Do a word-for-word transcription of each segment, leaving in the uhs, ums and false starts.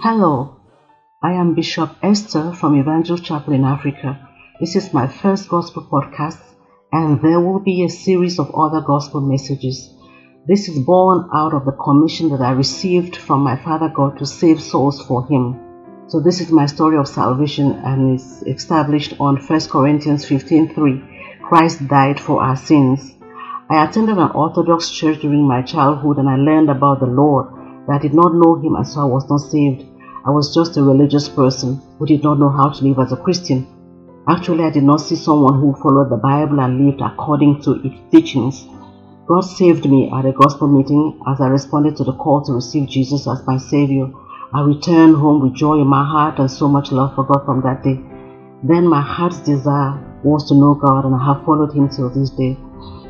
Hello, I am Bishop Esther from Evangel Chapel in Africa. This is my first gospel podcast, and there will be a series of other gospel messages. This is born out of the commission that I received from my Father God to save souls for Him. So this is my story of salvation, and it's established on First Corinthians fifteen three. Christ died for our sins. I attended an Orthodox church during my childhood, and I learned about the Lord. I did not know Him, and so I was not saved. I was just a religious person who did not know how to live as a Christian. Actually, I did not see someone who followed the Bible and lived according to its teachings. God saved me at a gospel meeting as I responded to the call to receive Jesus as my Savior. I returned home with joy in my heart and so much love for God from that day. Then my heart's desire was to know God, and I have followed Him till this day.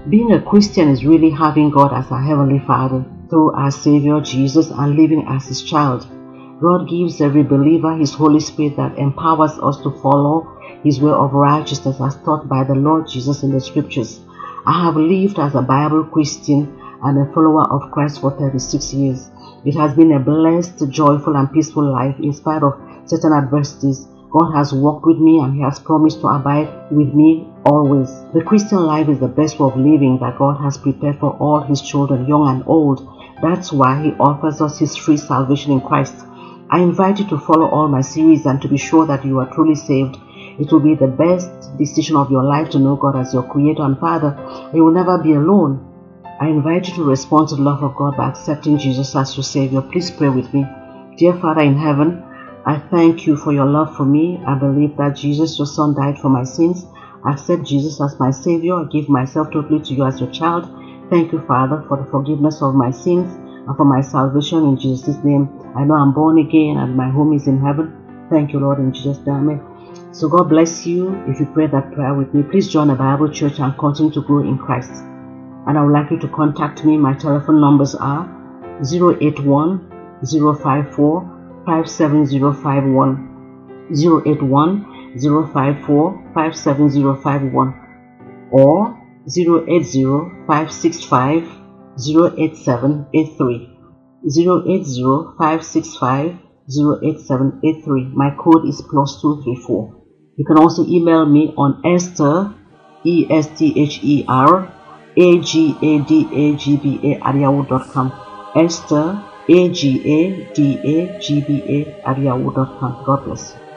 Being a Christian is really having God as our Heavenly Father through our Savior Jesus and living as His child. God gives every believer His Holy Spirit that empowers us to follow His way of righteousness as taught by the Lord Jesus in the Scriptures. I have lived as a Bible Christian and a follower of Christ for thirty-six years. It has been a blessed, joyful, and peaceful life in spite of certain adversities. God has walked with me, and He has promised to abide with me always. The Christian life is the best way of living that God has prepared for all His children, young and old. That's why He offers us His free salvation in Christ. I invite you to follow all my series and to be sure that you are truly saved. It will be the best decision of your life to know God as your Creator and Father. You will never be alone. I invite you to respond to the love of God by accepting Jesus as your Savior. Please pray with me. Dear Father in heaven, I thank You for Your love for me. I believe that Jesus, Your Son, died for my sins. I accept Jesus as my Savior. I give myself totally to You as Your child. Thank You, Father, for the forgiveness of my sins and for my salvation in Jesus' name. I know I'm born again and my home is in heaven. Thank You, Lord, in Jesus' name. So God bless you. If you pray that prayer with me, please join a Bible church and continue to grow in Christ. And I would like you to contact me. My telephone numbers are zero eight one, zero five four, five seven zero five one, zero eight one, zero five four, five seven zero five one, or zero eight zero, five six five, zero eight seven eight three, zero eight zero, five six five, zero eight seven eight three. My code is plus two three four. You can also email me on Esther, E S T H E R, A G A D A G B A at yahoo dot com. Esther, A G A D A G B A at yahoo dot com. God bless you.